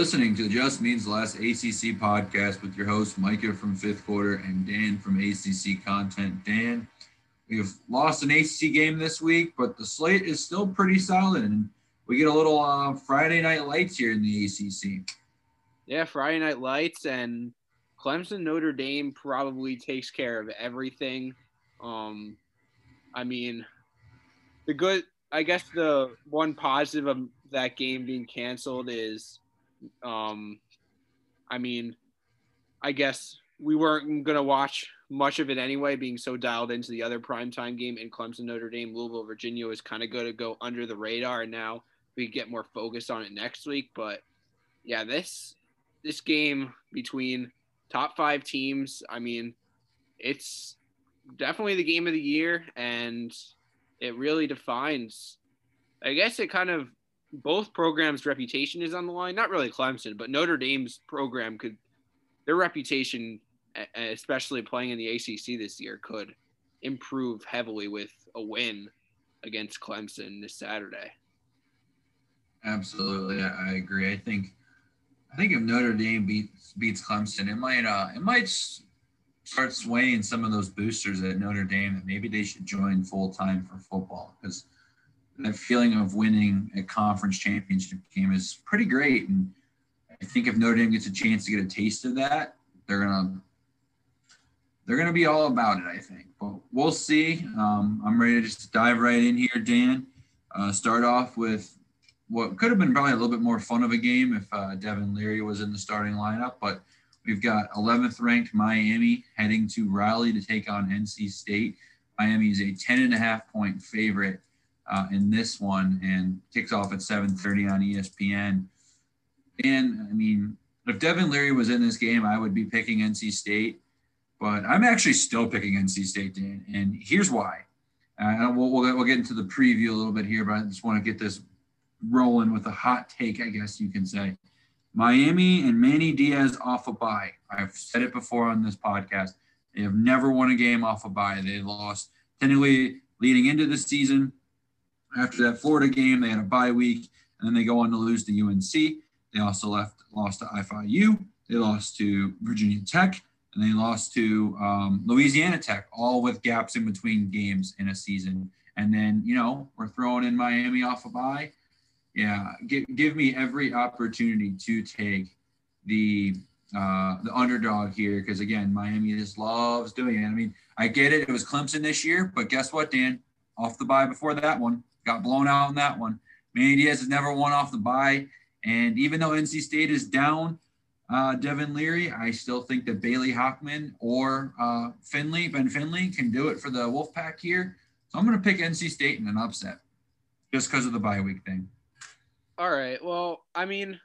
listening to the Just Means Less ACC podcast with your hosts, Micah from Fifth Quarter and Dan from ACC Content. Dan, we have lost an ACC game this week, but the slate is still pretty solid, and we get a little Friday Night Lights here in the ACC. Yeah, Friday Night Lights, and Clemson Notre Dame probably takes care of everything. I mean, the good – I guess the one positive of that game being canceled is – I mean, I guess we weren't going to watch much of it anyway, being so dialed into the other primetime game in Clemson, Notre Dame, Louisville, Virginia was kind of going to go under the radar. And now we get more focused on it next week. But yeah, this game between top five teams, I mean, it's definitely the game of the year, and it really defines, I guess it kind of, both programs' reputation is on the line. Not really Clemson, but Notre Dame's program could – their reputation, especially playing in the ACC this year, could improve heavily with a win against Clemson this Saturday. Absolutely. I agree. I think if Notre Dame beats Clemson, it might start swaying some of those boosters at Notre Dame that maybe they should join full-time for football, because – that feeling of winning a conference championship game is pretty great. And I think if Notre Dame gets a chance to get a taste of that, they're going to be all about it, I think. But we'll see. I'm ready to just dive right in here, Dan. Start off with what could have been probably a little bit more fun of a game if Devin Leary was in the starting lineup. But we've got 11th ranked Miami heading to Raleigh to take on NC State. Miami is a 10.5 point favorite in this one, and kicks off at 7:30 on ESPN. And, I mean, if Devin Leary was in this game, I would be picking NC State, but I'm actually still picking NC State, Dan, and here's why. We'll get into the preview a little bit here, but I just want to get this rolling with a hot take, I guess you can say. Miami and Manny Diaz off a bye. I've said it before on this podcast. They have never won a game off a bye. They lost technically leading into the season. After that Florida game, they had a bye week, and then they go on to lose to UNC. They also lost to FIU. They lost to Virginia Tech, and they lost to Louisiana Tech, all with gaps in between games in a season. And then, you know, we're throwing in Miami off a bye. Yeah, give me every opportunity to take the underdog here, because, again, Miami just loves doing it. I mean, I get it. It was Clemson this year, but guess what, Dan? Off the bye before that one. Got blown out on that one. Manny Diaz has never won off the bye. And even though NC State is down Devin Leary, I still think that Bailey Hockman or Ben Finley, can do it for the Wolfpack here. So I'm going to pick NC State in an upset just because of the bye week thing. All right. Well, I mean,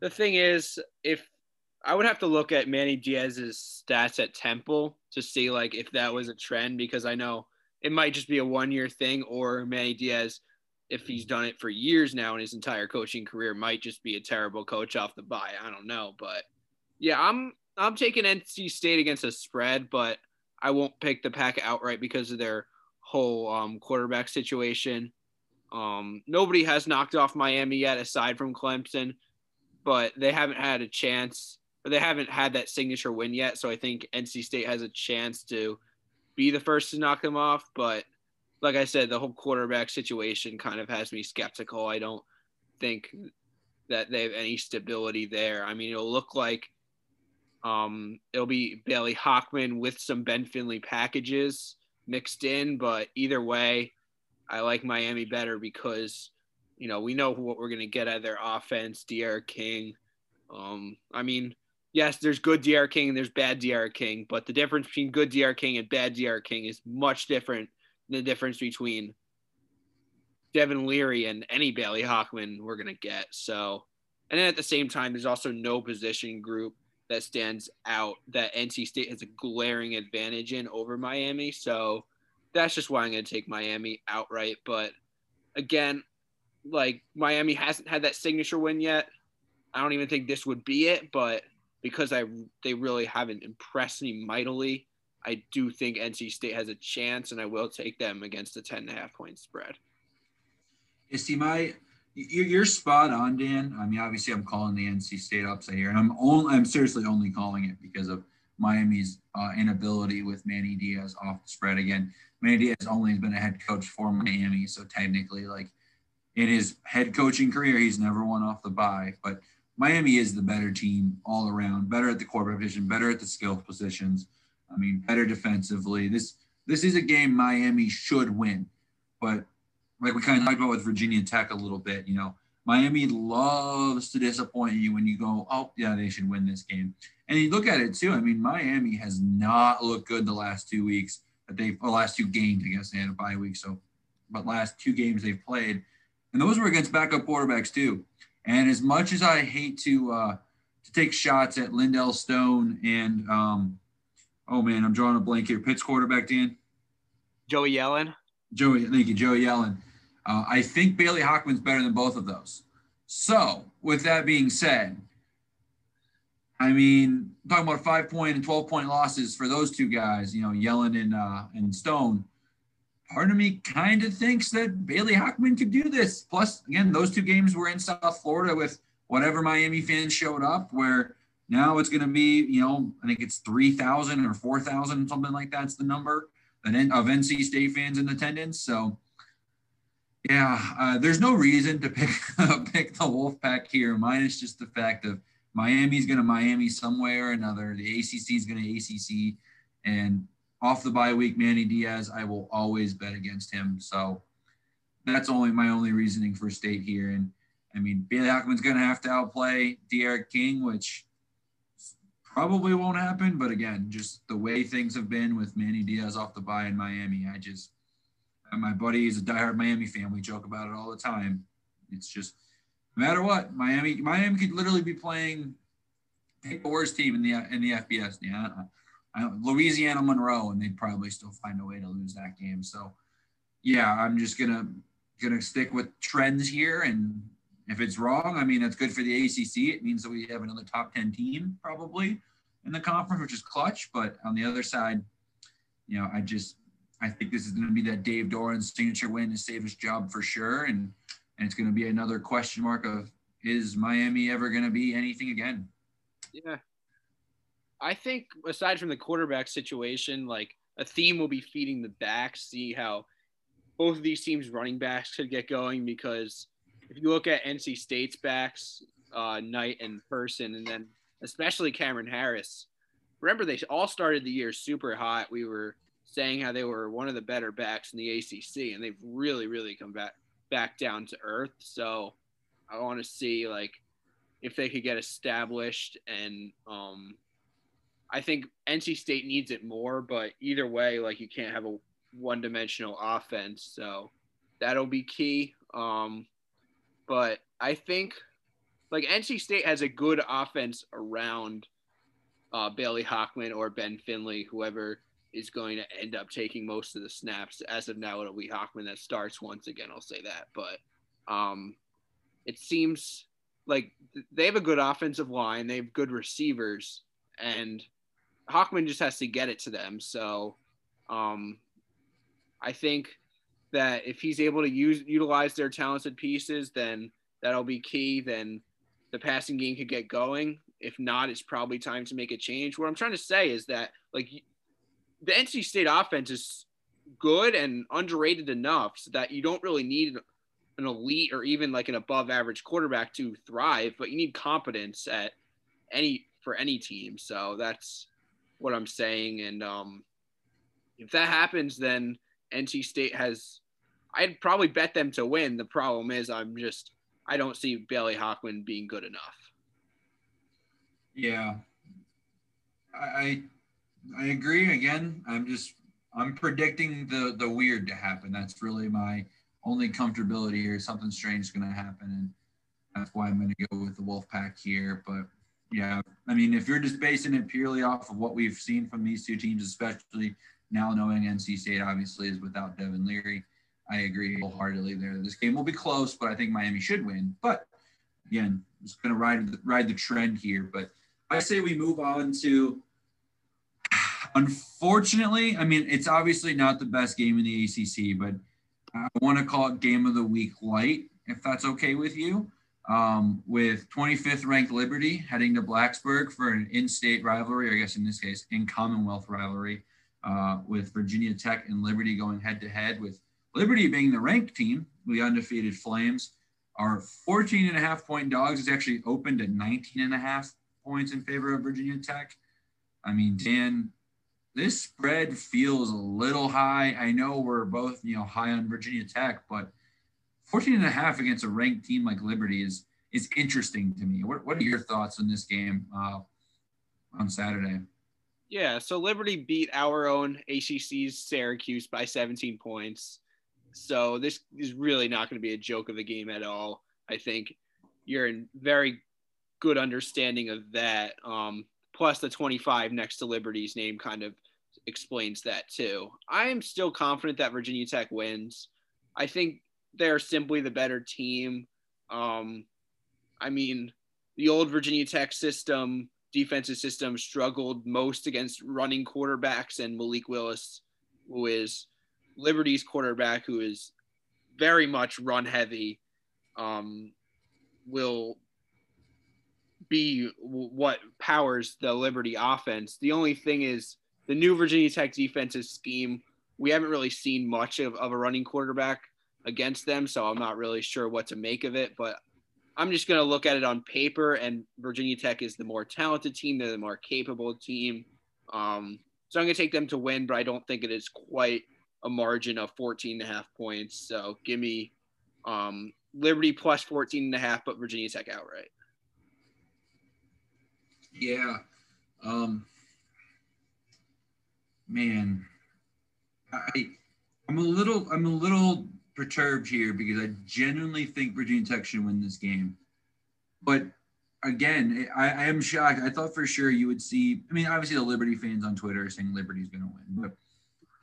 the thing is, if I would have to look at Manny Diaz's stats at Temple to see, like, if that was a trend, because I know it might just be a one-year thing, or Manny Diaz, if he's done it for years now in his entire coaching career, might just be a terrible coach off the bye. I don't know. But, yeah, I'm taking NC State against a spread, but I won't pick the Pack outright because of their whole quarterback situation. Nobody has knocked off Miami yet aside from Clemson, but they haven't had a chance. Or they haven't had that signature win yet, so I think NC State has a chance to – be the first to knock them off. But like I said, the whole quarterback situation kind of has me skeptical. I don't think that they have any stability there. I mean, it'll look like it'll be Bailey Hockman with some Ben Finley packages mixed in, but either way, I like Miami better because, you know, we know what we're going to get out of their offense. D'Eriq King. I mean, yes, there's good D'Eriq King and there's bad D'Eriq King, but the difference between good D'Eriq King and bad D'Eriq King is much different than the difference between Devin Leary and any Bailey Hockman we're going to get. So, and then at the same time, there's also no position group that stands out that NC State has a glaring advantage in over Miami. So that's just why I'm going to take Miami outright. But again, like, Miami hasn't had that signature win yet. I don't even think this would be it, but because they really haven't impressed me mightily, I do think NC State has a chance, and I will take them against a 10.5 point spread. You see, my You're spot on, Dan. I mean, obviously, I'm calling the NC State upset here, and I'm seriously only calling it because of Miami's inability with Manny Diaz off the spread again. Manny Diaz only has been a head coach for Miami, so technically, like, in his head coaching career, he's never won off the bye. But Miami is the better team all around, better at the quarterback position, better at the skill positions. I mean, better defensively. This is a game Miami should win, but like we kind of talked about with Virginia Tech a little bit, you know, Miami loves to disappoint you when you go, oh, yeah, they should win this game. And you look at it, too. I mean, Miami has not looked good the last 2 weeks. Last two games, I guess, they had a bye week. But last two games they've played. And those were against backup quarterbacks, too. And as much as I hate to take shots at Lindell Stone and, oh, man, I'm drawing a blank here. Pitt's quarterback, Dan? Joey Yellen. I think Bailey Hockman's better than both of those. So, with that being said, I mean, I'm talking about 5-point and 12-point losses for those two guys, you know, Yellen and Stone. Part of me kind of thinks that Bailey Hockman could do this. Plus, again, those two games were in South Florida with whatever Miami fans showed up, where now it's going to be, you know, I think it's 3,000 or 4,000, something like that's the number of NC State fans in attendance. So, yeah, there's no reason to pick the Wolfpack here, minus just the fact of Miami's going to Miami some way or another. The ACC is going to ACC. And off the bye week, Manny Diaz, I will always bet against him. So that's only my only reasoning for State here. And, I mean, Bailey Hockman's going to have to outplay D'Eriq King, which probably won't happen. But, again, just the way things have been with Manny Diaz off the bye in Miami, and my buddy is a diehard Miami fan. We joke about it all the time. It's just no matter what, Miami could literally be playing the worst team in the FBS. Yeah, Louisiana Monroe, and they'd probably still find a way to lose that game. So, yeah, I'm just gonna stick with trends here, and if it's wrong, I mean that's good for the ACC. It means that we have another top 10 team probably in the conference, which is clutch. But on the other side, you know, I think this is going to be that Dave Doran's signature win to save his job for sure. And it's going to be another question mark of, is Miami ever going to be anything again? Yeah. I think aside from the quarterback situation, like a theme will be feeding the backs, see how both of these teams' running backs could get going. Because if you look at NC State's backs, Knight and Person, and then especially Cameron Harris, remember they all started the year super hot. We were saying how they were one of the better backs in the ACC, and they've really, really come back down to earth. So I want to see, like, if they could get established. And I think NC State needs it more, but either way, like, you can't have a one-dimensional offense. So that'll be key. But I think, like, NC State has a good offense around Bailey Hockman or Ben Finley, whoever – is going to end up taking most of the snaps. As of now, it'll be Hockman that starts once again, I'll say that. But it seems like they have a good offensive line. They have good receivers, and Hockman just has to get it to them. So I think that if he's able to utilize their talented pieces, then that'll be key. Then the passing game could get going. If not, it's probably time to make a change. What I'm trying to say is that, like, the NC State offense is good and underrated enough so that you don't really need an elite or even like an above average quarterback to thrive, but you need competence for any team. So that's what I'm saying. And if that happens, then NC State I'd probably bet them to win. The problem is I don't see Bailey Hockman being good enough. Yeah. I agree. Again, I'm predicting the weird to happen. That's really my only comfortability here. Something strange is going to happen, and that's why I'm going to go with the Wolfpack here. But, yeah, I mean, if you're just basing it purely off of what we've seen from these two teams, especially now knowing NC State obviously is without Devin Leary, I agree wholeheartedly there. This game will be close, but I think Miami should win. But, again, I'm just going to ride the trend here. But I say we move on to – unfortunately, I mean, it's obviously not the best game in the ACC, but I want to call it game of the week light. if that's okay with you, with 25th ranked Liberty heading to Blacksburg for an in-state rivalry, or I guess in this case, in Commonwealth rivalry, with Virginia Tech and Liberty going head to head, with Liberty being the ranked team, the undefeated Flames. Our 14.5 point dogs is actually opened at 19.5 points in favor of Virginia Tech. I mean, Dan, this spread feels a little high. I know we're both, you know, high on Virginia Tech, but 14.5 against a ranked team like Liberty is interesting to me. What are your thoughts on this game on Saturday? Yeah, so Liberty beat our own ACC's Syracuse by 17 points. So this is really not going to be a joke of a game at all. I think you're in very good understanding of that. Plus the 25 next to Liberty's name kind of explains that too. I am still confident that Virginia Tech wins. I think they're simply the better team. I mean, the old Virginia Tech system, defensive system, struggled most against running quarterbacks and Malik Willis, who is Liberty's quarterback, who is very much run heavy, will be what powers the Liberty offense. The only thing is the new Virginia Tech defensive scheme, we haven't really seen much of a running quarterback against them, so I'm not really sure what to make of it, but I'm just going to look at it on paper, and Virginia Tech is the more talented team. They're the more capable team. So I'm going to take them to win, but I don't think it is quite a margin of 14.5 points. So give me Liberty plus 14.5, but Virginia Tech outright. Yeah. Man, I'm a little perturbed here because I genuinely think Virginia Tech should win this game. But again, I am shocked. I thought for sure you would see, I mean, obviously the Liberty fans on Twitter are saying Liberty's going to win, but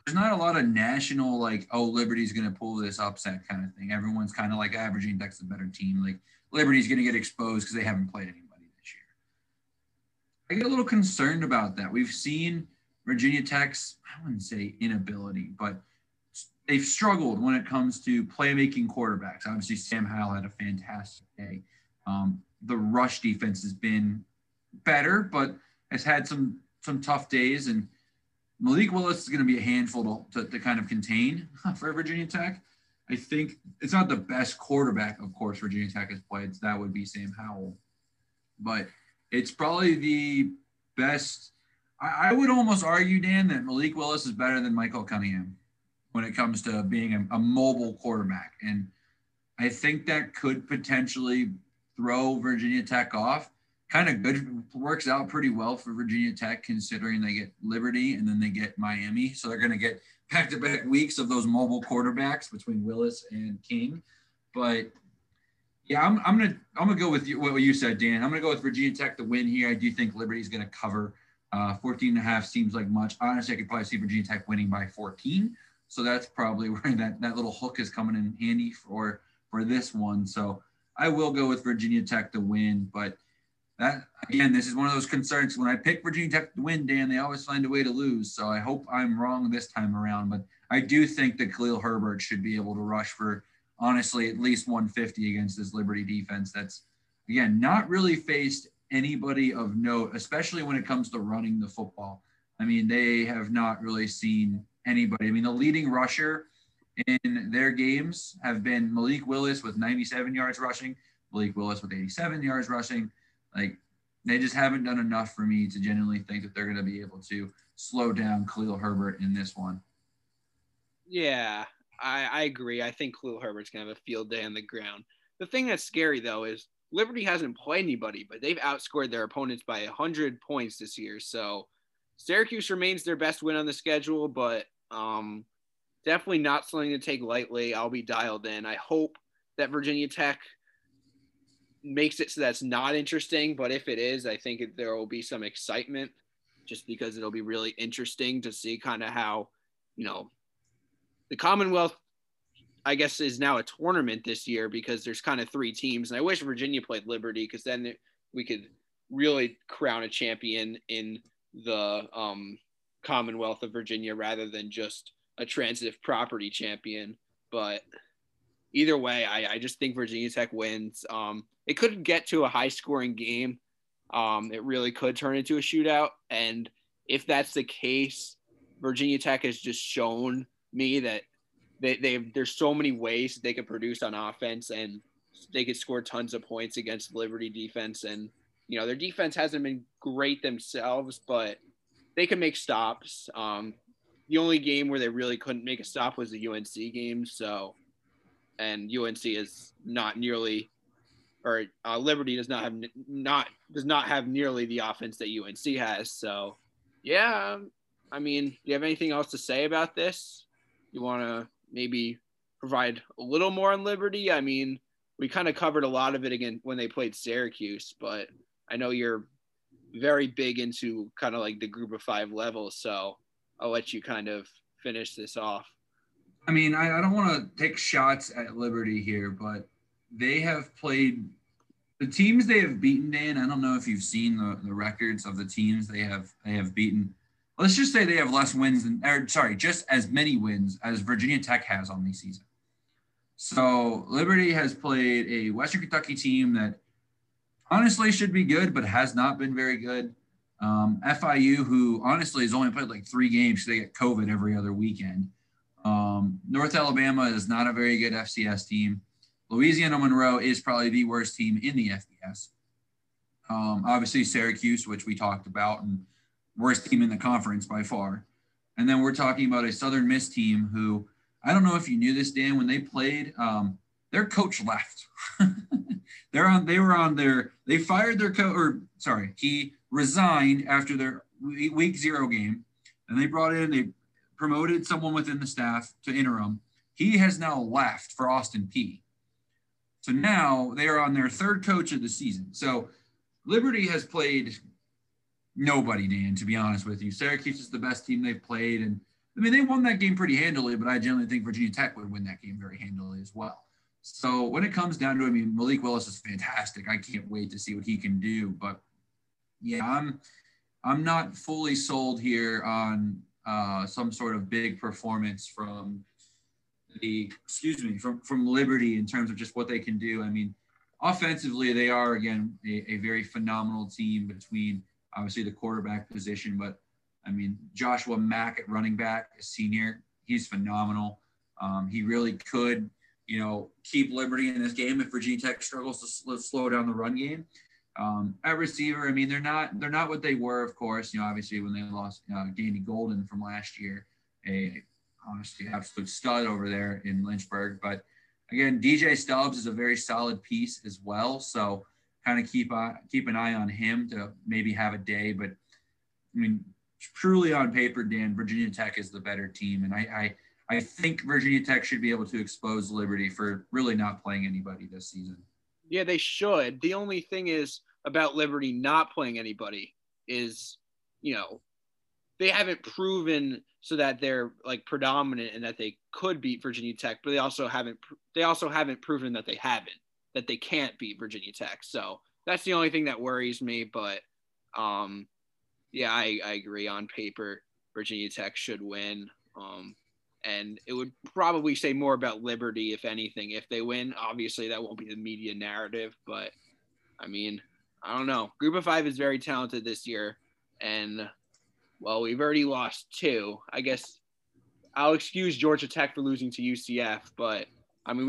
there's not a lot of national, like, oh, Liberty's going to pull this upset kind of thing. Everyone's kind of like, ah, Virginia Tech's the better team. Like, Liberty's going to get exposed because they haven't played anybody this year. I get a little concerned about that. We've seen Virginia Tech's, I wouldn't say inability, but they've struggled when it comes to playmaking quarterbacks. Obviously, Sam Howell had a fantastic day. The rush defense has been better, but has had some tough days. And Malik Willis is going to be a handful to kind of contain for Virginia Tech. I think it's not the best quarterback, of course, Virginia Tech has played. So that would be Sam Howell. But it's probably the best. I would almost argue, Dan, that Malik Willis is better than Michael Cunningham when it comes to being a mobile quarterback. And I think that could potentially throw Virginia Tech off. Kind of good, works out pretty well for Virginia Tech considering they get Liberty and then they get Miami. So they're going to get back-to-back weeks of those mobile quarterbacks between Willis and King. But yeah, I'm going to go with you, what you said, Dan. I'm going to go with Virginia Tech to win here. I do think Liberty's going to cover. 14.5 seems like much. Honestly, I could probably see Virginia Tech winning by 14. So that's probably where that little hook is coming in handy for this one. So I will go with Virginia Tech to win. But that, again, this is one of those concerns. When I pick Virginia Tech to win, Dan, they always find a way to lose. So I hope I'm wrong this time around. But I do think that Khalil Herbert should be able to rush for, honestly, at least 150 against this Liberty defense. That's, again, not really faced anybody of note, especially when it comes to running the football. I mean, they have not really seen anybody. I mean, the leading rusher in their games have been Malik Willis with 97 yards rushing, Malik Willis with 87 yards rushing. Like, they just haven't done enough for me to genuinely think that they're going to be able to slow down Khalil Herbert in this one. Yeah, I agree. I think Khalil Herbert's going to have a field day on the ground. The thing that's scary, though, is Liberty hasn't played anybody, but they've outscored their opponents by 100 points this year. So Syracuse remains their best win on the schedule, but definitely not something to take lightly. I'll be dialed in. I hope that Virginia Tech makes it so that's not interesting, but if it is, I think there will be some excitement just because it'll be really interesting to see kind of how, you know, the Commonwealth, I guess, is now a tournament this year because there's kind of three teams. And I wish Virginia played Liberty because then we could really crown a champion in the Commonwealth of Virginia rather than just a transitive property champion. But either way, I just think Virginia Tech wins. It could get to a high-scoring game. It really could turn into a shootout. And if that's the case, Virginia Tech has just shown me that there's so many ways they could produce on offense, and they could score tons of points against Liberty defense. And, you know, their defense hasn't been great themselves, but they can make stops. The only game where they really couldn't make a stop was the UNC game. So, and UNC is not nearly, or Liberty does not have nearly the offense that UNC has. So, yeah, I mean, do you have anything else to say about this? You want to maybe provide a little more on Liberty? I mean, we kind of covered a lot of it again when they played Syracuse, but I know you're very big into kind of like the group of five level, so I'll let you kind of finish this off. I mean, I don't want to take shots at Liberty here, but they have played the teams they have beaten, Dan. I don't know if you've seen the records of the teams they have beaten. Let's just say they have less wins than, or sorry, just as many wins as Virginia Tech has on the season. So Liberty has played a Western Kentucky team that honestly should be good, but has not been very good. FIU, who honestly has only played like 3 games because they get COVID every other weekend. North Alabama is not a very good FCS team. Louisiana Monroe is probably the worst team in the FBS. Obviously Syracuse, which we talked about, and worst team in the conference by far. And then we're talking about a Southern Miss team who, I don't know if you knew this, Dan, when they played, their coach left. They fired their coach, or sorry, he resigned after their week 0 game. And they promoted someone within the staff to interim. He has now left for Austin Peay. So now they are on their 3rd coach of the season. So Liberty has played nobody, Dan, to be honest with you. Syracuse is the best team they've played. And I mean, they won that game pretty handily, but I generally think Virginia Tech would win that game very handily as well. So when it comes down to, I mean, Malik Willis is fantastic. I can't wait to see what he can do, but yeah, I'm not fully sold here on some sort of big performance from Liberty in terms of just what they can do. I mean, offensively, they are again, a very phenomenal team between obviously the quarterback position, but I mean, Joshua Mack at running back, a senior, he's phenomenal. He really could, you know, keep Liberty in this game if Virginia Tech struggles to slow down the run game. At receiver, I mean, they're not what they were, of course, you know, obviously when they lost Danny Golden from last year, a honestly absolute stud over there in Lynchburg. But again, DJ Stubbs is a very solid piece as well. So kind of keep an eye on him to maybe have a day. But, I mean, truly on paper, Dan, Virginia Tech is the better team. And I think Virginia Tech should be able to expose Liberty for really not playing anybody this season. Yeah, they should. The only thing is about Liberty not playing anybody is, you know, they haven't proven so that they're, like, predominant and that they could beat Virginia Tech, but they also haven't proven that they haven't. That they can't beat Virginia Tech. So that's the only thing that worries me. But yeah, I agree. On paper, Virginia Tech should win. And it would probably say more about Liberty, if anything, if they win. Obviously, that won't be the media narrative. But I mean, I don't know. Group of five is very talented this year. And well, we've already lost 2. I guess I'll excuse Georgia Tech for losing to UCF. But I mean,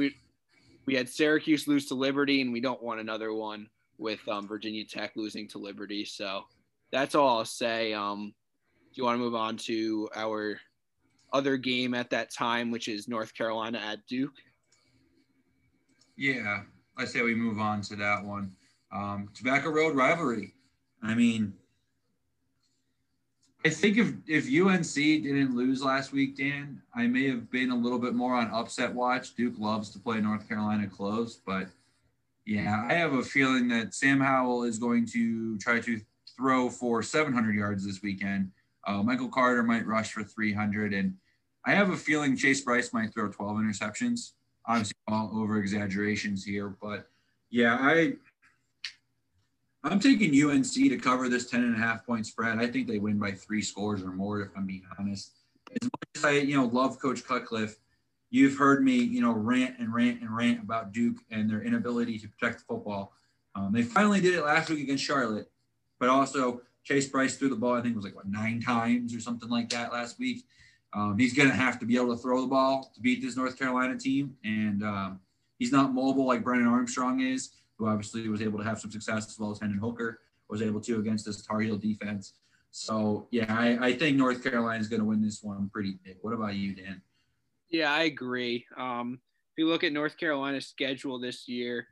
we had Syracuse lose to Liberty, and we don't want another one with Virginia Tech losing to Liberty. So that's all I'll say. Do you want to move on to our other game at that time, which is North Carolina at Duke? Yeah, I say we move on to that one. Tobacco Road rivalry. I mean, I think if UNC didn't lose last week, Dan, I may have been a little bit more on upset watch. Duke loves to play North Carolina close, but yeah, I have a feeling that Sam Howell is going to try to throw for 700 yards this weekend. Michael Carter might rush for 300, and I have a feeling Chase Bryce might throw 12 interceptions. Obviously, all over exaggerations here, but yeah, I'm taking UNC to cover this 10.5 point spread. I think they win by 3 scores or more, if I'm being honest. As much as I love Coach Cutcliffe, You've heard me, you know, rant about Duke and their inability to protect the football. They finally did it last week against Charlotte, but also Chase Bryce threw the ball, I think it was like, what, 9 times or something like that last week. He's going to have to be able to throw the ball to beat this North Carolina team. And he's not mobile like Brennan Armstrong is, who obviously was able to have some success, as well as Hendon Hooker was able to against this Tar Heel defense. So, yeah, I think North Carolina is going to win this one pretty big. What about you, Dan? Yeah, I agree. If you look at North Carolina's schedule this year,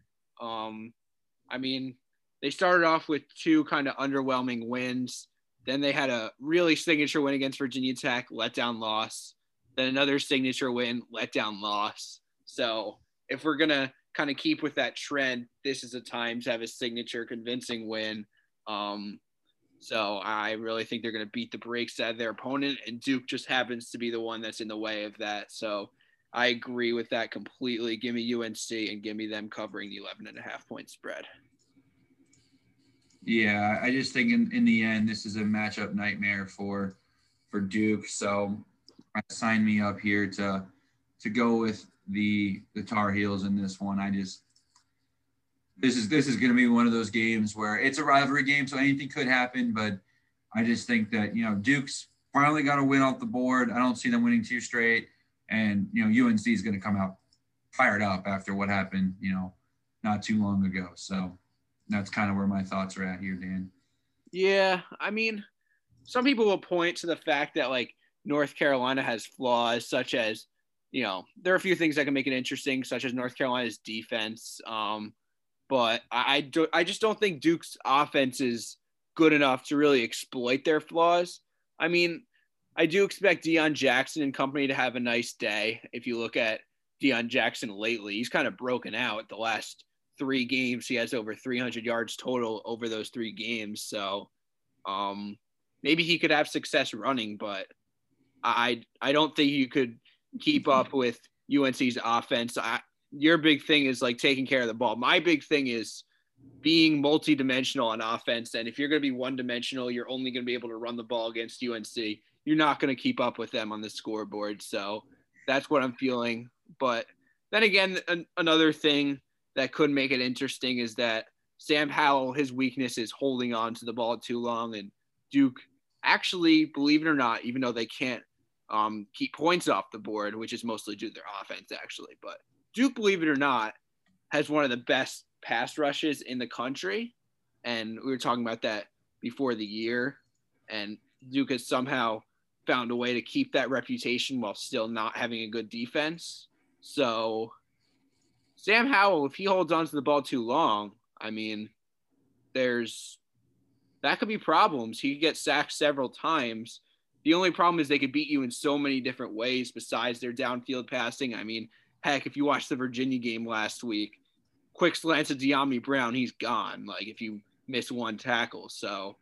I mean, they started off with 2 kind of underwhelming wins. Then they had a really signature win against Virginia Tech, letdown loss. Then another signature win, letdown loss. So if we're going to kind of keep with that trend, this is a time to have a signature convincing win. So I really think they're going to beat the brakes out of their opponent, and Duke just happens to be the one that's in the way of that. So I agree with that completely. Give me UNC and give me them covering the 11.5-point spread. Yeah, I just think in the end, this is a matchup nightmare for Duke. So sign me up here to go with the Tar Heels in this one. This is going to be one of those games where it's a rivalry game, so anything could happen. But I just think that, you know, Duke's finally got a win off the board. I don't see them winning 2 straight, and you know UNC is going to come out fired up after what happened, you know, not too long ago. So. That's kind of where my thoughts are at here, Dan. Yeah, I mean, some people will point to the fact that, like, North Carolina has flaws such as, you know, there are a few things that can make it interesting, such as North Carolina's defense. But I just don't think Duke's offense is good enough to really exploit their flaws. I mean, I do expect Deon Jackson and company to have a nice day. If you look at Deon Jackson lately, he's kind of broken out the last 3 games. He has over 300 yards total over those 3 games. So maybe he could have success running, but I don't think you could keep up with UNC's offense. Your big thing is like taking care of the ball. My big thing is being multidimensional on offense. And if you're going to be one-dimensional, you're only going to be able to run the ball against UNC. You're not going to keep up with them on the scoreboard. So that's what I'm feeling. But then again, another thing that could make it interesting is that Sam Howell, his weakness is holding on to the ball too long. And Duke actually, believe it or not, even though they can't keep points off the board, which is mostly due to their offense actually, but Duke, believe it or not, has one of the best pass rushes in the country. And we were talking about that before the year, and Duke has somehow found a way to keep that reputation while still not having a good defense. So Sam Howell, if he holds on to the ball too long, I mean, that could be problems. He could get sacked several times. The only problem is they could beat you in so many different ways besides their downfield passing. I mean, heck, if you watched the Virginia game last week, quick slant to De'Ami Brown, he's gone. Like, if you miss one tackle. So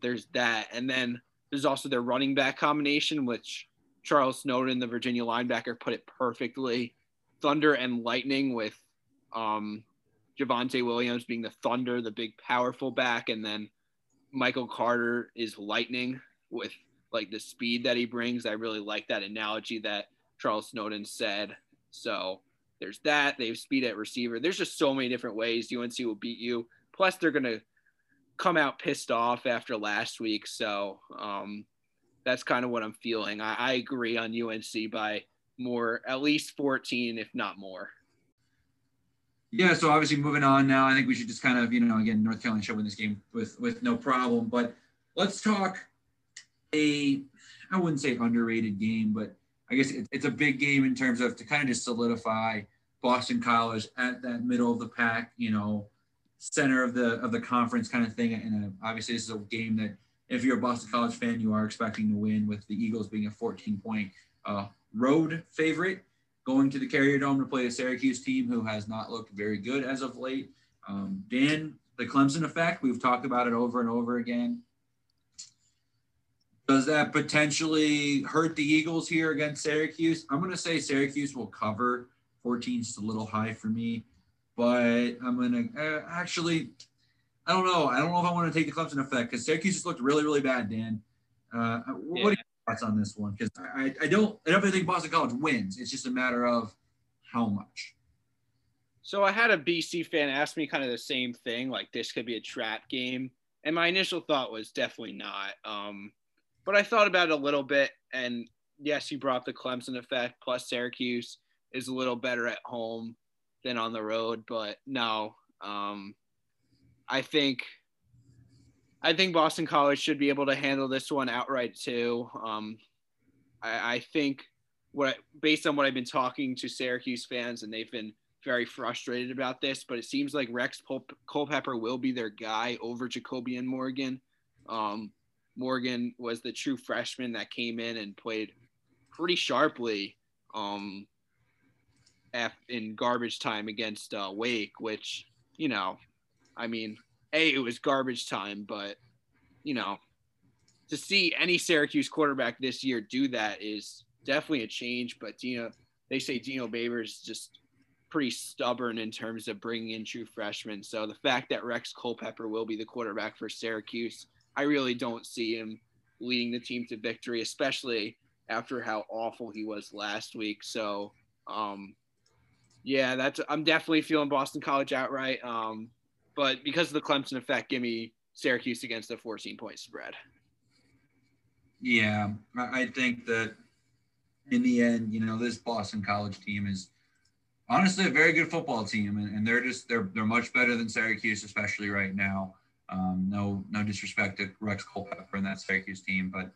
there's that. And then there's also their running back combination, which Charles Snowden, the Virginia linebacker, put it perfectly. Thunder and lightning, with Javonte Williams being the thunder, the big powerful back, and then Michael Carter is lightning with like the speed that he brings. I really like that analogy that Charles Snowden said. So there's that. They have speed at receiver. There's just so many different ways UNC will beat you. Plus they're going to come out pissed off after last week. So that's kind of what I'm feeling. I agree on UNC by more, at least 14, if not more. Yeah, so obviously moving on now, I think we should just kind of, you know, again, North Carolina should win this game with no problem. But let's talk I wouldn't say underrated game, but I guess it's a big game in terms of to kind of just solidify Boston College at that middle of the pack, you know, center of the conference kind of thing. And obviously this is a game that if you're a Boston College fan, you are expecting to win, with the Eagles being a 14-point road favorite going to the Carrier Dome to play a Syracuse team who has not looked very good as of late. Dan, the Clemson effect, we've talked about it over and over again. Does that potentially hurt the Eagles here against Syracuse? I'm going to say Syracuse will cover. 14's a little high for me, but I'm going to actually, I don't know. I don't know if I want to take the Clemson effect because Syracuse just looked really, really bad, Dan. What do you thoughts on this one, because I don't think Boston College wins. It's just a matter of how much. So I had a BC fan ask me kind of the same thing, like this could be a trap game. And my initial thought was definitely not. But I thought about it a little bit. And yes, you brought the Clemson effect, plus Syracuse is a little better at home than on the road. But no, I think Boston College should be able to handle this one outright too. Based on what I've been talking to Syracuse fans, and they've been very frustrated about this, but it seems like Rex Culpepper will be their guy over Jacobian Morgan. Morgan was the true freshman that came in and played pretty sharply in garbage time against Wake, which, you know, I mean, it was garbage time, but, you know, to see any Syracuse quarterback this year do that is definitely a change. But they say Dino Babers is just pretty stubborn in terms of bringing in true freshmen. So the fact that Rex Culpepper will be the quarterback for Syracuse, I really don't see him leading the team to victory, especially after how awful he was last week. So, I'm definitely feeling Boston College outright. But because of the Clemson effect, give me Syracuse against the 14-point spread. Yeah, I think that in the end, this Boston College team is honestly a very good football team, and they're much better than Syracuse, especially right now. No disrespect to Rex Culpepper and that Syracuse team, but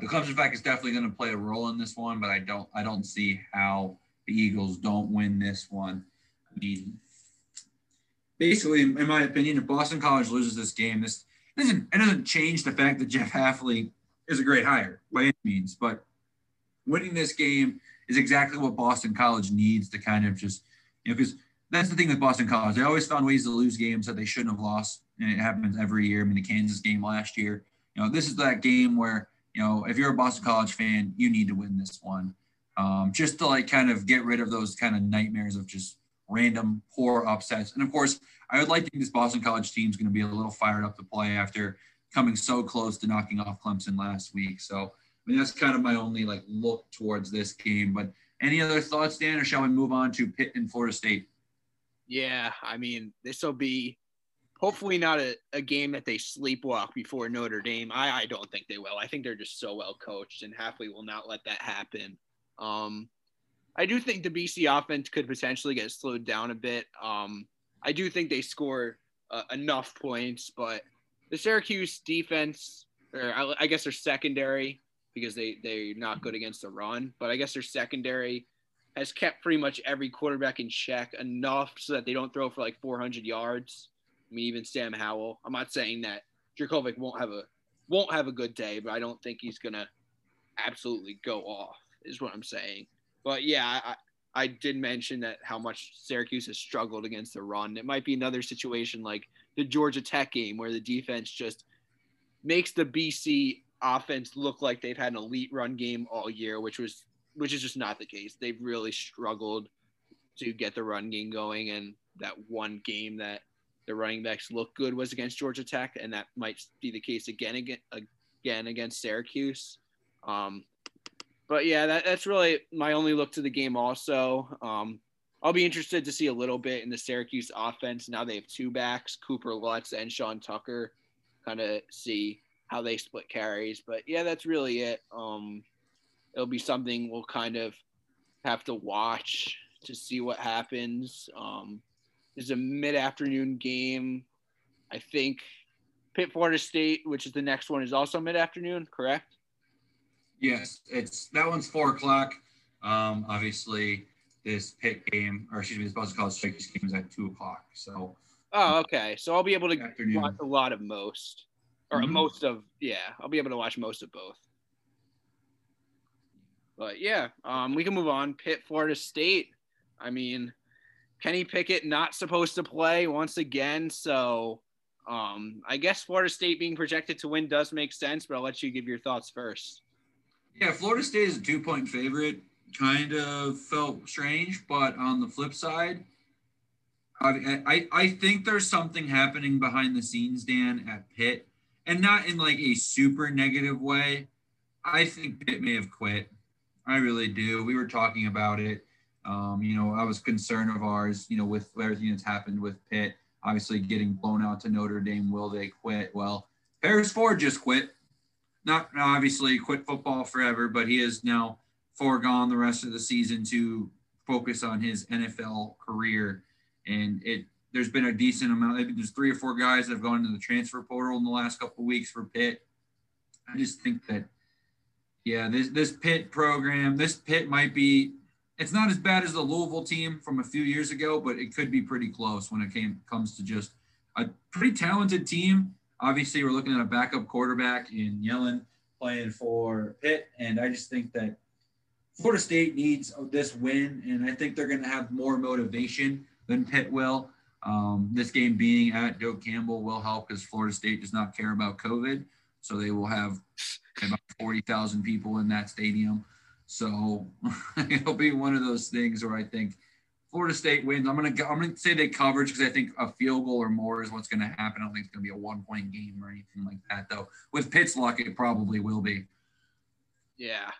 the Clemson effect is definitely going to play a role in this one. But I don't see how the Eagles don't win this one. I mean, basically, in my opinion, if Boston College loses this game, it doesn't change the fact that Jeff Hafley is a great hire by any means. But winning this game is exactly what Boston College needs to kind of just, because that's the thing with Boston College. They always found ways to lose games that they shouldn't have lost, and it happens every year. I mean, the Kansas game last year, this is that game where, if you're a Boston College fan, you need to win this one, just to kind of get rid of those kind of nightmares of just random poor upsets. And of course, I would like to think this Boston College team is going to be a little fired up to play after coming so close to knocking off Clemson last week. So, I mean, that's kind of my only look towards this game. But any other thoughts, Dan, or shall we move on to Pitt and Florida State? Yeah, I mean, this will be hopefully not a game that they sleepwalk before Notre Dame. I don't think they will. I think they're just so well coached, and Hafley will not let that happen. I do think the BC offense could potentially get slowed down a bit. I do think they score enough points, but the Syracuse defense, or I guess their secondary, because they're not good against the run, but I guess their secondary has kept pretty much every quarterback in check enough so that they don't throw for 400 yards. I mean, even Sam Howell. I'm not saying that Dracovic won't have a good day, but I don't think he's going to absolutely go off is what I'm saying. But yeah, I did mention that how much Syracuse has struggled against the run. It might be another situation like the Georgia Tech game where the defense just makes the BC offense look like they've had an elite run game all year, which is just not the case. They've really struggled to get the run game going, and that one game that the running backs looked good was against Georgia Tech, and that might be the case again against Syracuse. But yeah, that's really my only look to the game also. I'll be interested to see a little bit in the Syracuse offense. Now they have two backs, Cooper Lutz and Sean Tucker, kind of see how they split carries. But yeah, that's really it. It'll be something we'll kind of have to watch to see what happens. There's a mid-afternoon game. I think Pitt, Florida State, which is the next one, is also mid-afternoon, correct? Yes, that one's 4:00. Obviously, this Boston College Syracuse game is at 2:00. So. Oh, okay. So I'll be able to watch a lot of most. Or most of, I'll be able to watch most of both. But yeah, we can move on. Pitt, Florida State. I mean, Kenny Pickett not supposed to play once again. So I guess Florida State being projected to win does make sense, but I'll let you give your thoughts first. Yeah, Florida State is a 2-point favorite. Kind of felt strange, but on the flip side, I think there's something happening behind the scenes, Dan, at Pitt. And not in a super negative way, I think Pitt may have quit. I really do. We were talking about it. I was concerned of ours, with everything that's happened with Pitt, obviously getting blown out to Notre Dame. Will they quit? Well, Paris Ford just quit. Not obviously quit football forever, but he has now foregone the rest of the season to focus on his NFL career. And there's been a decent amount. There's 3 or 4 guys that have gone to the transfer portal in the last couple of weeks for Pitt. I just think that, this Pitt program, this Pitt might be, it's not as bad as the Louisville team from a few years ago, but it could be pretty close when it comes to just a pretty talented team. Obviously, we're looking at a backup quarterback in Yellen playing for Pitt, and I just think that Florida State needs this win, and I think they're going to have more motivation than Pitt will. This game being at Doak Campbell will help because Florida State does not care about COVID, so they will have about 40,000 people in that stadium. So it'll be one of those things where I think Florida State wins. I'm gonna say they cover because I think a field goal or more is what's gonna happen. I don't think it's gonna be a 1-point game or anything like that, though. With Pitt's luck, it probably will be. Yeah.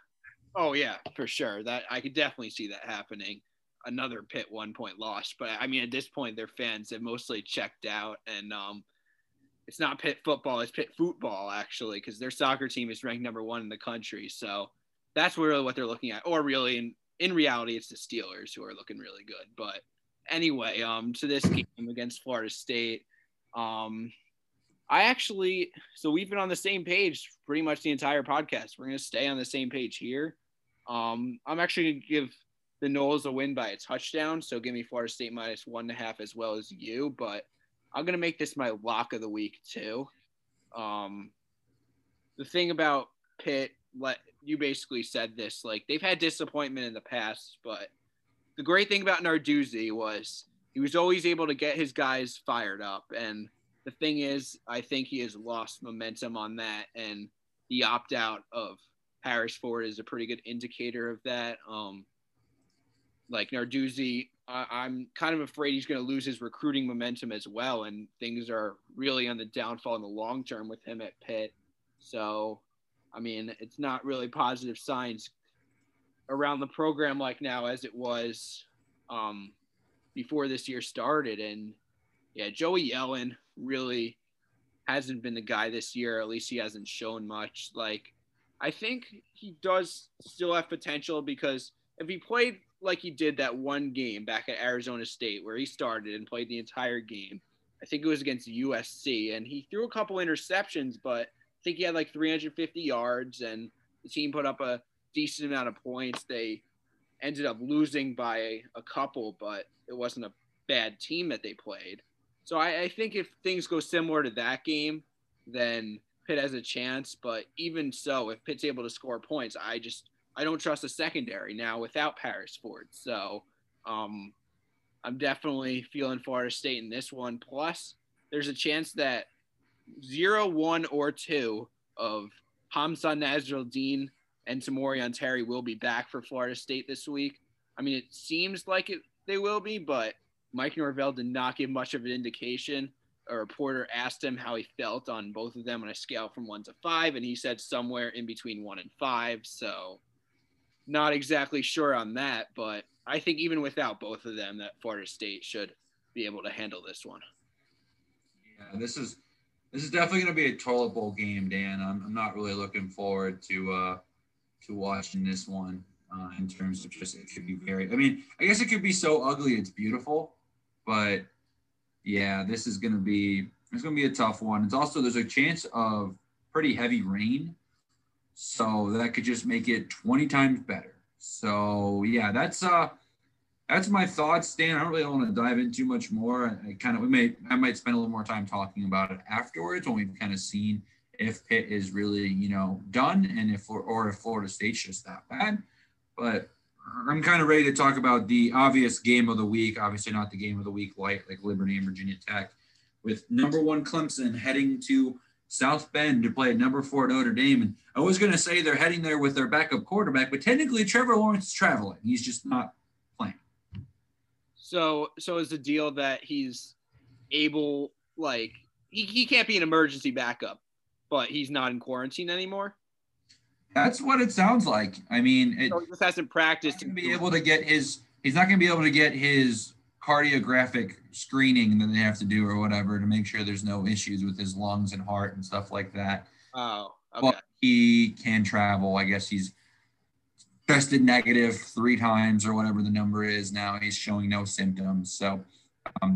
Oh yeah, for sure. That I could definitely see that happening. Another Pitt 1-point loss, but I mean at this point, their fans have mostly checked out, and it's not Pitt football; it's Pitt football actually, because their soccer team is ranked #1 in the country. So that's really what they're looking at, or really in reality, it's the Steelers who are looking really good. But anyway, to this game against Florida State, so we've been on the same page pretty much the entire podcast. We're going to stay on the same page here. I'm actually going to give the Noles a win by a touchdown. So give me Florida State -1.5 as well as you, but I'm going to make this my lock of the week too. The thing about Pitt, you basically said this, like they've had disappointment in the past, but the great thing about Narduzzi was he was always able to get his guys fired up. And the thing is, I think he has lost momentum on that. And the opt out of Harris Ford is a pretty good indicator of that. Like Narduzzi, I'm kind of afraid he's going to lose his recruiting momentum as well. And things are really on the downfall in the long term with him at Pitt. So, I mean, it's not really positive signs around the program like now as it was before this year started. And, yeah, Joey Yellen really hasn't been the guy this year. At least he hasn't shown much. Like, I think he does still have potential because if he played like he did that one game back at Arizona State where he started and played the entire game, I think it was against USC, and he threw a couple interceptions, but I think he had like 350 yards and the team put up a decent amount of points. They ended up losing by a couple, but it wasn't a bad team that they played. So I think if things go similar to that game, then Pitt has a chance. But even so, if Pitt's able to score points, I don't trust the secondary now without Paris Ford. So I'm definitely feeling Florida State in this one. Plus, there's a chance that 0, 1, or 2 of Hamza Nasruddin and Tamori Ontari will be back for Florida State this week. I mean, it seems like they will be, but Mike Norvell did not give much of an indication. A reporter asked him how he felt on both of them on a scale from 1 to 5, and he said somewhere in between 1 and 5. So not exactly sure on that, but I think even without both of them, that Florida State should be able to handle this one. Yeah, this is definitely going to be a toilet bowl game, Dan. I'm not really looking forward to watching this one in terms of just it could be very – I mean, I guess it could be so ugly it's beautiful. But, yeah, this is going to be – it's going to be a tough one. It's also – there's a chance of pretty heavy rain. So that could just make it 20 times better. So, yeah, that's my thoughts, Dan. I don't really want to dive in too much more. I might spend a little more time talking about it afterwards when we've kind of seen if Pitt is really, done and if Florida State's just that bad. But I'm kind of ready to talk about the obvious game of the week. Obviously, not the game of the week light like Liberty and Virginia Tech, with #1 Clemson heading to South Bend to play at #4 Notre Dame. And I was going to say they're heading there with their backup quarterback, but technically Trevor Lawrence is traveling. He's just not. So is the deal that he's able, like, he can't be an emergency backup, but he's not in quarantine anymore? That's what it sounds like. I mean, it, so he just hasn't practiced. He's not going to be able to get his cardiographic screening that they have to do or whatever to make sure there's no issues with his lungs and heart and stuff like that. Oh, okay. But he can travel. I guess he's tested negative 3 times or whatever the number is now. He's showing no symptoms. So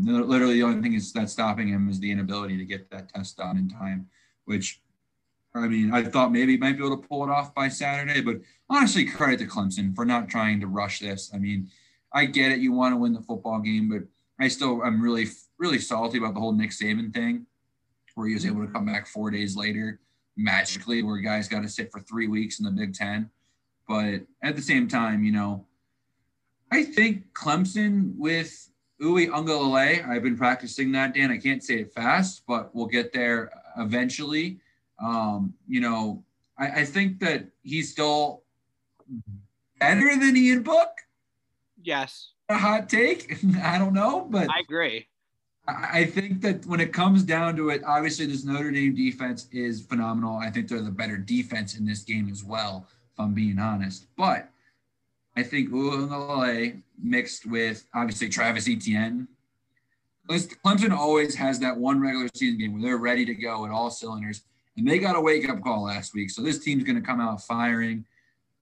literally the only thing is that's stopping him is the inability to get that test done in time, which, I mean, I thought maybe he might be able to pull it off by Saturday, but honestly, credit to Clemson for not trying to rush this. I mean, I get it. You want to win the football game, but I'm really, really salty about the whole Nick Saban thing where he was able to come back 4 days later magically, where guys got to sit for 3 weeks in the Big Ten. But at the same time, you know, I think Clemson with Uwe Uiagalelei, I've been practicing that, Dan. I can't say it fast, but we'll get there eventually. You know, I think that he's still better than Ian Book. Yes. A hot take? I don't know, but I agree. I think that when it comes down to it, obviously this Notre Dame defense is phenomenal. I think they're the better defense in this game as well, if I'm being honest. But I think Uiagalelei mixed with obviously Travis Etienne. Clemson always has that one regular season game where they're ready to go at all cylinders. And they got a wake-up call last week. So this team's going to come out firing.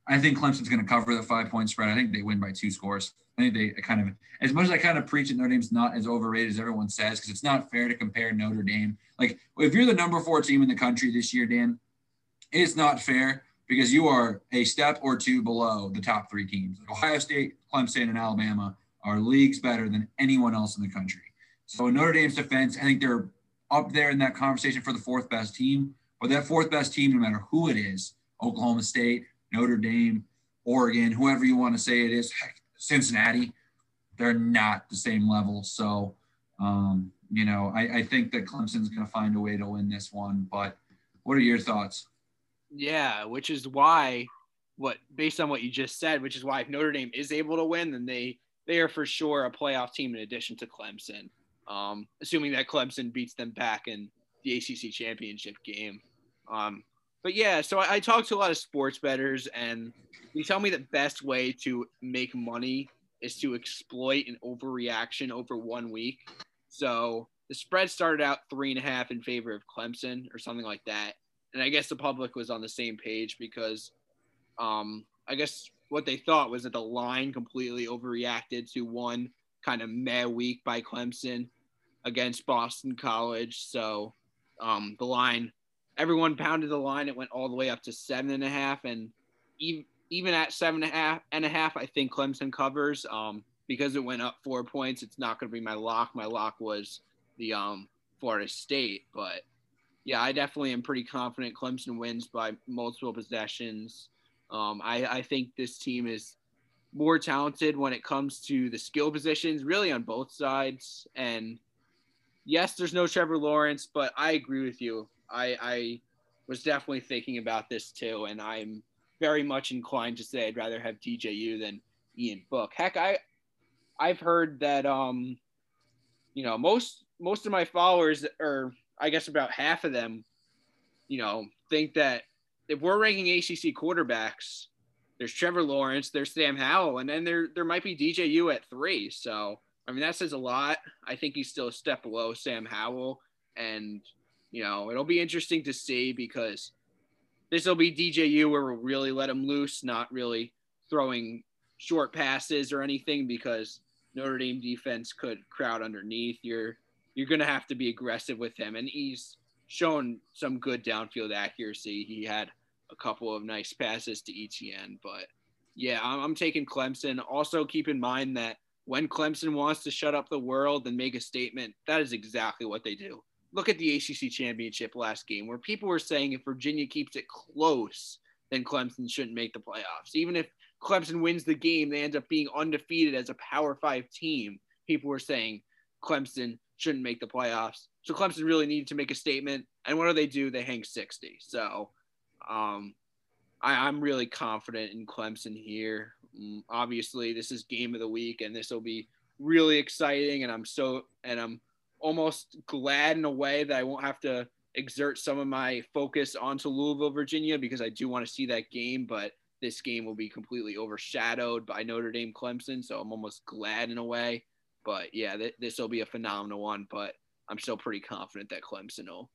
I think Clemson's going to cover the 5-point spread. I think they win by 2 scores. I think they kind of – as much as I kind of preach that Notre Dame's not as overrated as everyone says, because it's not fair to compare Notre Dame. Like, if you're the number 4 team in the country this year, Dan, it's not fair because you are a step or two below the top 3 teams. Like Ohio State, Clemson, and Alabama are leagues better than anyone else in the country. So in Notre Dame's defense, I think they're up there in that conversation for the 4th-best team. But that 4th-best team, no matter who it is, Oklahoma State, Notre Dame, Oregon, whoever you want to say it is, heck, Cincinnati, they're not the same level. So, you know, I think that Clemson's going to find a way to win this one. But what are your thoughts? Yeah, which is why, based on what you just said, which is why if Notre Dame is able to win, then they are for sure a playoff team in addition to Clemson, assuming that Clemson beats them back in the ACC championship game. But yeah, so I talk to a lot of sports bettors, and they tell me the best way to make money is to exploit an overreaction over 1 week. So the spread started out 3.5 in favor of Clemson or something like that. And I guess the public was on the same page because I guess what they thought was that the line completely overreacted to one kind of meh week by Clemson against Boston College. So the line, everyone pounded the line. It went all the way up to 7.5, and even at 7.5, I think Clemson covers because it went up 4 points. It's not going to be my lock. My lock was the Florida State, but yeah, I definitely am pretty confident Clemson wins by multiple possessions. I think this team is more talented when it comes to the skill positions, really on both sides. And yes, there's no Trevor Lawrence, but I agree with you. I was definitely thinking about this too, and I'm very much inclined to say I'd rather have DJU than Ian Book. Heck, I've heard that you know, most of my followers, or I guess about half of them, you know, think that if we're ranking ACC quarterbacks, there's Trevor Lawrence, there's Sam Howell, and then there might be DJU at 3. So I mean, that says a lot. I think he's still a step below Sam Howell, and you know, it'll be interesting to see because this will be DJU where we'll really let him loose, not really throwing short passes or anything because Notre Dame defense could crowd underneath. You're going to have to be aggressive with him. And he's shown some good downfield accuracy. He had a couple of nice passes to Etienne. But, yeah, I'm taking Clemson. Also, keep in mind that when Clemson wants to shut up the world and make a statement, that is exactly what they do. Look at the ACC championship last game where people were saying if Virginia keeps it close, then Clemson shouldn't make the playoffs. Even if Clemson wins the game, they end up being undefeated as a Power 5 team. People were saying Clemson shouldn't make the playoffs. So Clemson really needed to make a statement. And what do? They hang 60. So I'm really confident in Clemson here. Obviously this is game of the week and this will be really exciting. And I'm almost glad in a way that I won't have to exert some of my focus onto Louisville, Virginia, because I do want to see that game, but this game will be completely overshadowed by Notre Dame Clemson. So I'm almost glad in a way, but yeah, this will be a phenomenal one, but I'm still pretty confident that Clemson will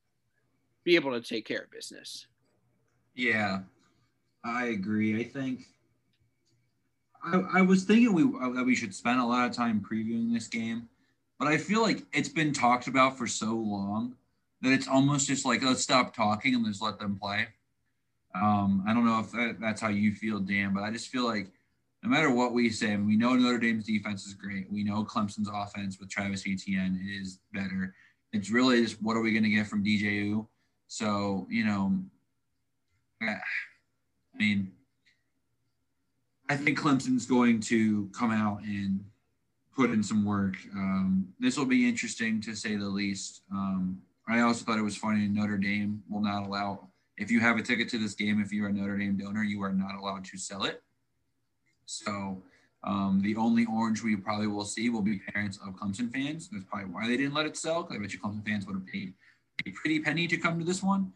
be able to take care of business. Yeah, I agree. I think I was thinking that we should spend a lot of time previewing this game, but I feel like it's been talked about for so long that it's almost just like, let's stop talking and just let them play. I don't know if that's how you feel, Dan, but I just feel like no matter what we say, and we know Notre Dame's defense is great. We know Clemson's offense with Travis Etienne is better. It's really just what are we going to get from DJU? So, you know, I mean, I think Clemson's going to come out and put in some work. This will be interesting to say the least. I also thought it was funny Notre Dame will not allow, if you have a ticket to this game, if you're a Notre Dame donor, you are not allowed to sell it. So the only orange we probably will see will be parents of Clemson fans. That's probably why they didn't let it sell, because I bet you Clemson fans would have paid a pretty penny to come to this one.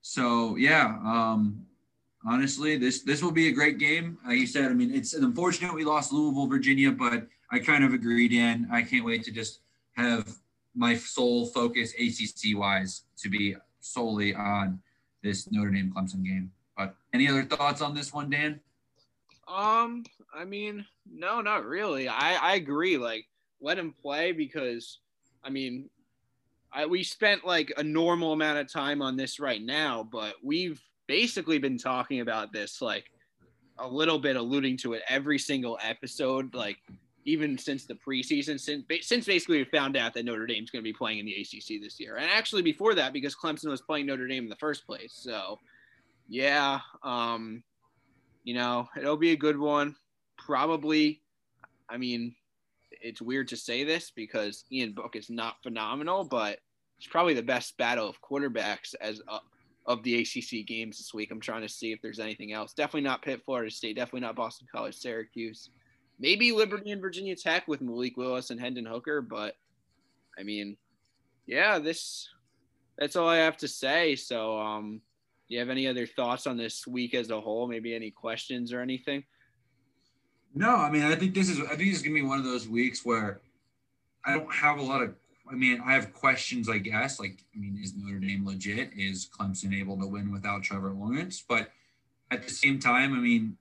So, yeah, honestly, this will be a great game. Like you said, I mean, it's unfortunate we lost Louisville, Virginia, but I kind of agree, Dan. I can't wait to just have my sole focus ACC-wise to be solely on this Notre Dame Clemson game. But any other thoughts on this one, Dan? I mean, no, not really. I agree. Like, let him play because, I mean, we spent like a normal amount of time on this right now, but we've basically been talking about this, like a little bit alluding to it every single episode, like even since the preseason, since basically we found out that Notre Dame's going to be playing in the ACC this year. And actually before that, because Clemson was playing Notre Dame in the first place. So yeah, you know, it'll be a good one. Probably, I mean, it's weird to say this because Ian Book is not phenomenal, but it's probably the best battle of quarterbacks as of the ACC games this week. I'm trying to see if there's anything else. Definitely not Pitt, Florida State. Definitely not Boston College, Syracuse. Maybe Liberty and Virginia Tech with Malik Willis and Hendon Hooker. But, I mean, yeah, that's all I have to say. So, do you have any other thoughts on this week as a whole? Maybe any questions or anything? No, I mean, I think this is going to be one of those weeks where I don't have a lot of, I mean, I have questions, I guess. Like, I mean, is Notre Dame legit? Is Clemson able to win without Trevor Lawrence? But at the same time, I mean,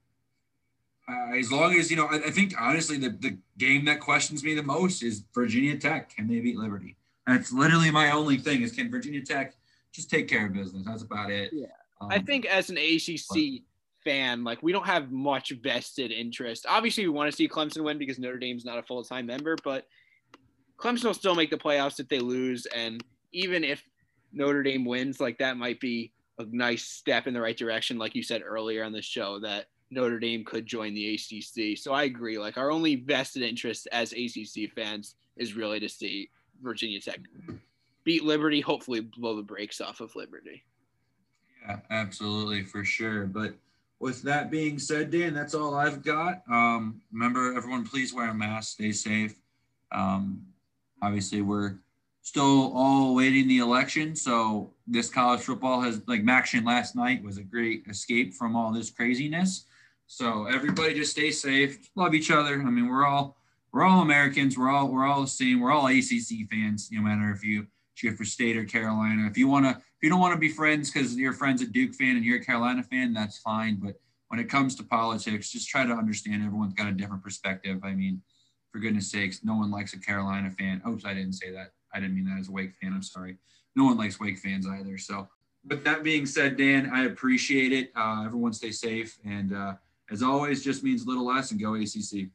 as long as, you know, I think honestly the game that questions me the most is Virginia Tech. Can they beat Liberty? That's literally my only thing is, can Virginia Tech just take care of business? That's about it. Yeah. I think as an ACC fan, like, we don't have much vested interest. Obviously, we want to see Clemson win because Notre Dame's not a full-time member, but Clemson will still make the playoffs if they lose. And even if Notre Dame wins, like, that might be a nice step in the right direction, like you said earlier on the show, that Notre Dame could join the ACC. So I agree. Like, our only vested interest as ACC fans is really to see Virginia Tech beat Liberty, hopefully blow the brakes off of Liberty. Yeah, absolutely, for sure. But with that being said, Dan, that's all I've got. Remember, everyone, please wear a mask. Stay safe. Obviously, we're still all waiting the election. So this college football has, like Maction last night, was a great escape from all this craziness. So everybody just stay safe. Love each other. I mean, we're all Americans. We're all the same. We're all ACC fans, no matter if you cheer for State or Carolina. If you don't want to be friends because your friend's a Duke fan and you're a Carolina fan, that's fine. But when it comes to politics, just try to understand everyone's got a different perspective. I mean, for goodness sakes, no one likes a Carolina fan. Oops, I didn't say that. I didn't mean that as a Wake fan. I'm sorry. No one likes Wake fans either. So with that being said, Dan, I appreciate it. Everyone stay safe. And as always, just means a little less and go ACC.